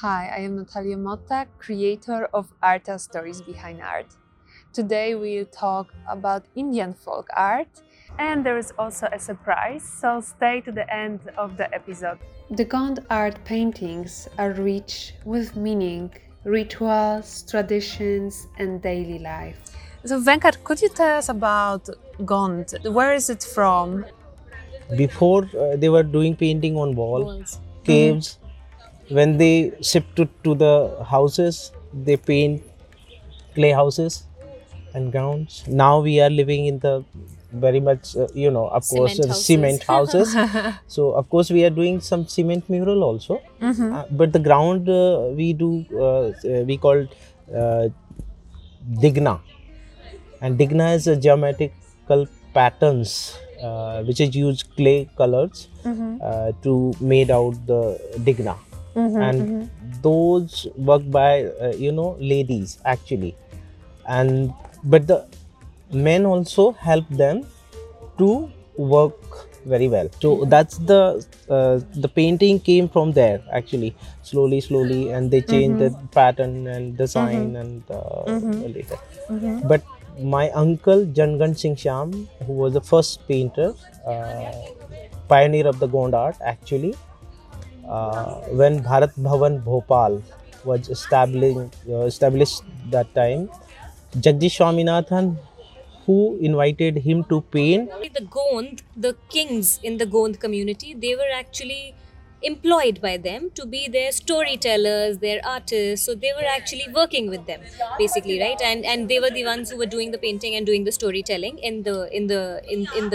Hi, I am Natalia Motta, creator of Art and Stories Behind Art. Today we'll talk about Indian folk art, and there is also a surprise, so stay to the end of the episode. The Gond art paintings are rich with meaning, rituals, traditions and daily life. So Venkat, could you tell us about Gond? Where is it from? Before they were doing painting on walls, caves. Mm-hmm. When they shifted to the houses, they paint clay houses and grounds. Now we are living in the very much, of course, cement houses. So of course we are doing some cement mural also. Mm-hmm. But the ground we call digna. And digna is a geometrical patterns which is used clay colors to made out the digna. Mm-hmm, and those work by, ladies actually. But the men also help them to work very well. So that's the painting came from there actually, slowly, and they changed the pattern and design and later. Mm-hmm. But my uncle Jangan Singh Shyam, who was the first painter, pioneer of the Gond art actually, when Bharat Bhavan Bhopal was established that time, Jagdish Swaminathan, who invited him to paint. The Gond, the kings in the Gond community, they were actually employed by them to be their storytellers, their artists. So they were actually working with them, basically, right? And they were the ones who were doing the painting and doing the storytelling in the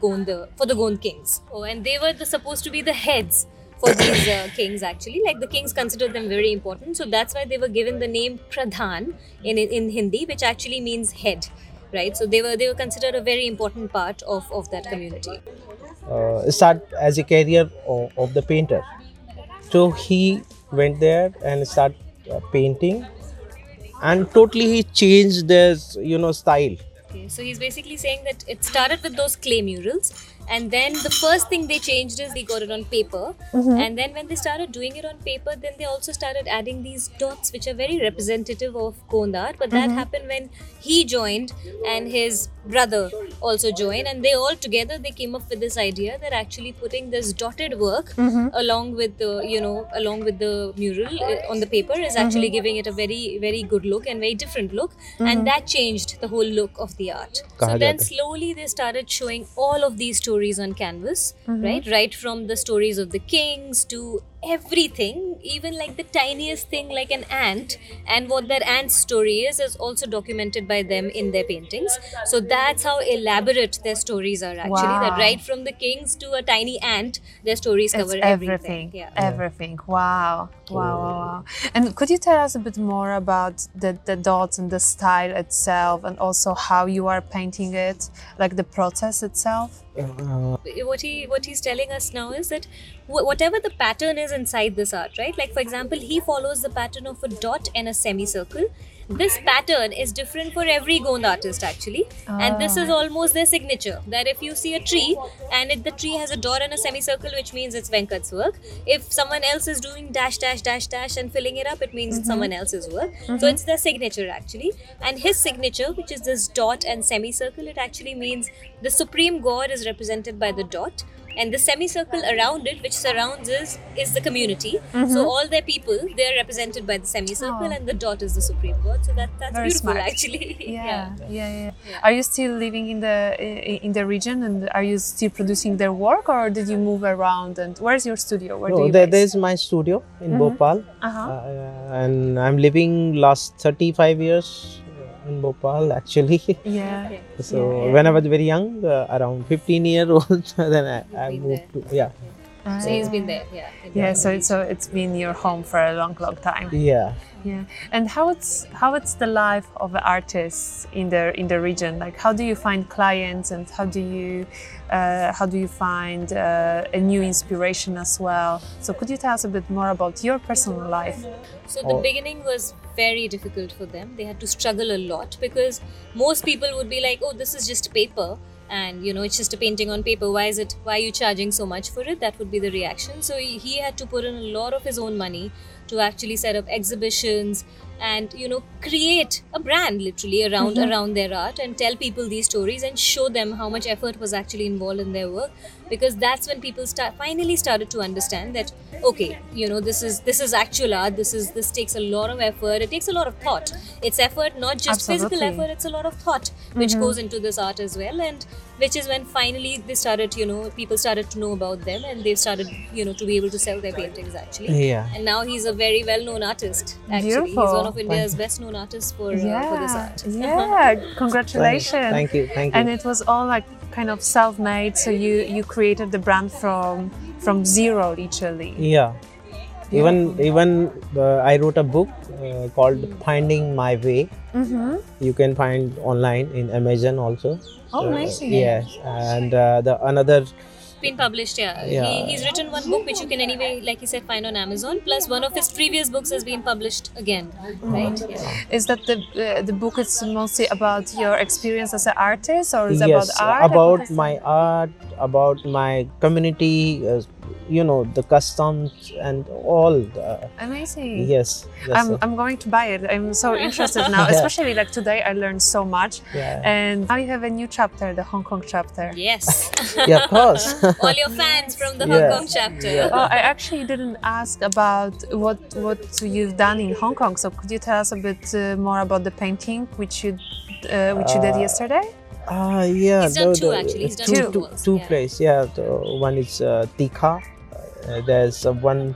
Gond for the Gond kings. Oh, and they were supposed to be the heads for these kings actually, like the kings considered them very important. So that's why they were given the name Pradhan in Hindi, which actually means head, right? So they were considered a very important part of that community. Start as a career of the painter. So he went there and started painting, and totally he changed their style. Okay, so he's basically saying that it started with those clay murals, and then the first thing they changed is they got it on paper. Mm-hmm. And then when they started doing it on paper, then they also started adding these dots, which are very representative of Kondar. But that happened when he joined and his brother also joined, and they all together, they came up with this idea that actually putting this dotted work along with the mural on the paper is actually giving it a very, very good look and very different look. Mm-hmm. And that changed the whole look of the art. So then slowly they started showing all of these stories on canvas, right from the stories of the kings to everything, even like the tiniest thing like an ant, and what that ant's story is also documented by them in their paintings. So that's how elaborate their stories are actually. Wow. That right from the kings to a tiny ant, their stories cover everything. Yeah. Everything. Wow. And could you tell us a bit more about the dots and the style itself, and also how you are painting it, like the process itself? What he's telling us now is that whatever the pattern is inside this art, right? Like for example, he follows the pattern of a dot and a semicircle. This pattern is different for every Gond artist actually. Oh. And this is almost their signature, that if you see a tree and if the tree has a dot and a semicircle, which means it's Venkat's work. If someone else is doing -- and filling it up, it means it's someone else's work. So it's their signature actually. And his signature, which is this dot and semicircle, it actually means the supreme god is represented by the dot. And the semicircle around it, which surrounds us, is the community. So all their people, they are represented by the semicircle, and the dot is the supreme god. So that's very beautiful, smart. Actually. Yeah. Are you still living in the region, and are you still producing their work, or did you move around? And where's your studio? There's my studio in Bhopal, and I'm living last 35 years. In Bhopal actually. When I was very young, around 15 years old, then I moved there. So he's been there. So it's been your home for a long time. And how it's the life of an artist in the region? Like how do you find clients, and how do you find a new inspiration as well? So could you tell us a bit more about your personal life? So the beginning was very difficult for them. They had to struggle a lot because most people would be like, oh, this is just paper. and you know, it's just a painting on paper, why are you charging so much for it? That would be the reaction. So he had to put in a lot of his own money to actually set up exhibitions and, you know, create a brand literally around around their art and tell people these stories and show them how much effort was actually involved in their work, because that's when people finally started to understand that, okay, you know, this is actual art, this takes a lot of effort, it takes a lot of thought. It's effort, not just physical effort, it's a lot of thought which goes into this art as well, and which is when finally they started, you know, people started to know about them and they started, you know, to be able to sell their paintings actually. Yeah. And now he's a very well-known artist actually. Beautiful. He's one of India's best-known artists for this art. Yeah, congratulations. Thank you. And it was all like kind of self-made, so you created the brand from zero literally. Yeah. Even I wrote a book called Finding My Way. You can find online in Amazon also. Oh, nice. Yes, and the another been published. He's written one book which you can anyway, like he said, find on Amazon, plus one of his previous books has been published again. Right. Yeah. Is that the book is mostly about your experience as an artist, or is it about art? About my art, about my community, you know, the customs and all. Amazing. Yes. I'm going to buy it. I'm so interested now, especially like today I learned so much. Yeah. And now you have a new chapter, the Hong Kong chapter. Yes. Yeah, of course. All your fans from the Hong Kong chapter. Yeah. Oh, I actually didn't ask about what you've done in Hong Kong. So could you tell us a bit more about the painting which you did yesterday? He's done two actually. He's done two plays. Yeah, one is Tikha. There's one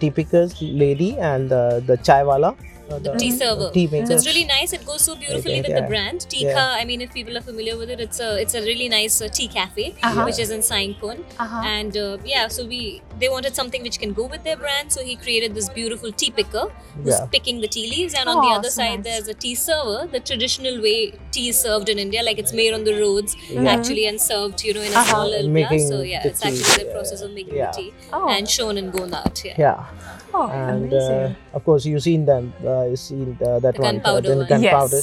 typical lady, and the chaiwala. The tea server. Tea maker. So it's really nice. It goes so beautifully with the brand. Tikha, I mean, if people are familiar with it, it's a really nice tea cafe, which is in Saigon. And so they wanted something which can go with their brand. So he created this beautiful tea picker who's picking the tea leaves. And on the other side, there's a tea server, the traditional way tea is served in India. Like it's made on the roads, actually, and served, you know, in a small little glass. So it's actually the process of making the tea and shown in Gond art. Yeah. Oh, and of course, you've seen them. That one, Gunpowder.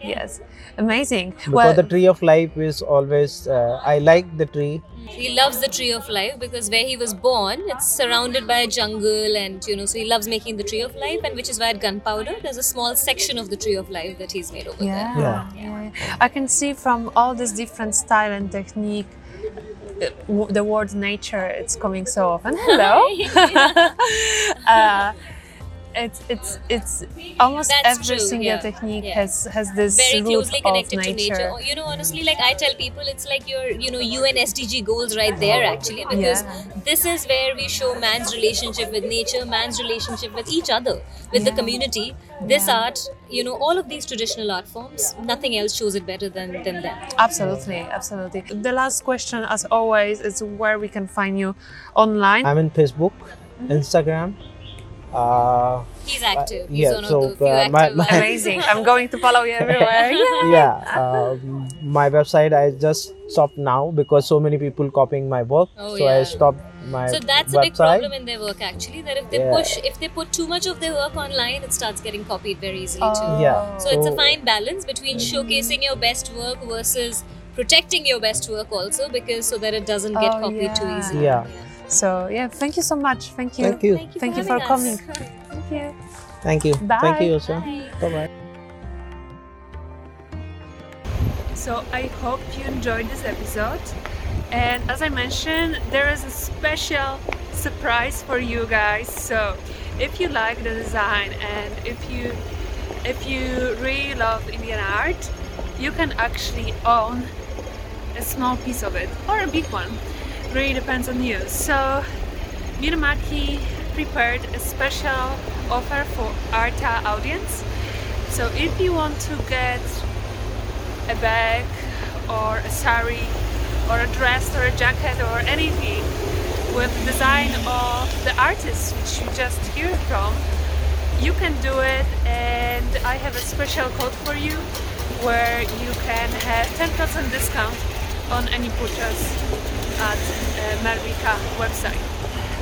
Yes. Amazing. Because the Tree of Life is always, I like the tree. He loves the Tree of Life because where he was born, it's surrounded by a jungle, and you know, so he loves making the Tree of Life, and which is why at Gunpowder there's a small section of the Tree of Life that he's made over there. I can see from all this different style and technique, the word nature, it's coming so often. Hello. It's almost every single technique has this very closely connected to nature. You know, honestly, like I tell people, it's like your, you know, UN SDG goals right there actually, because this is where we show man's relationship with nature, man's relationship with each other, with the community. This art, you know, all of these traditional art forms, nothing else shows it better than that. Absolutely. The last question, as always, is where we can find you online. I'm in Facebook, Instagram. He's active. Amazing. I'm going to follow you everywhere. My website, I just stopped now because so many people copying my work. I stopped my website. So that's a big problem in their work actually, that if they put too much of their work online, it starts getting copied very easily too. So it's a fine balance between showcasing your best work versus protecting your best work also, because so that it doesn't get copied too easily. So thank you so much. Thank you. Thank you for coming. Thank you. Thank you. Bye. Thank you also. Bye. So I hope you enjoyed this episode. And as I mentioned, there is a special surprise for you guys. So if you like the design and if you really love Indian art, you can actually own a small piece of it or a big one. Really depends on you. So Miramaki prepared a special offer for Arta audience. So if you want to get a bag or a sari or a dress or a jacket or anything with the design of the artist which you just hear from, you can do it, and I have a special code for you where you can have 10% discount on any purchase at Malvika website.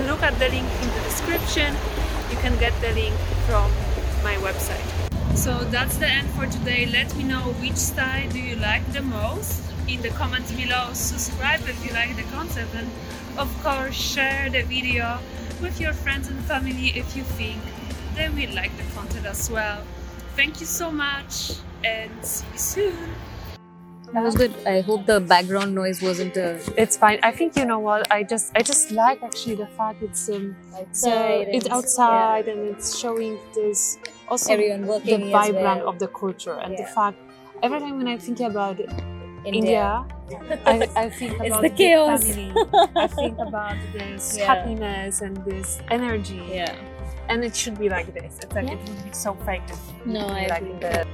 Look at the link in the description. You can get the link from my website. So that's the end for today. Let me know which style do you like the most in the comments below. Subscribe if you like the concept, and of course share the video with your friends and family if you think they will like the content as well. Thank you so much and see you soon. That was good. I hope the background noise wasn't a... It's fine. I think, you know what, I just like actually the fact it's outside, yeah. And it's showing this also the vibrant well. Of the culture and yeah. The fact every time when I think about India I think about the chaos. Family. I think about this happiness and this energy. Yeah. And it should be like this. It's like it would be so fake. No, I agree.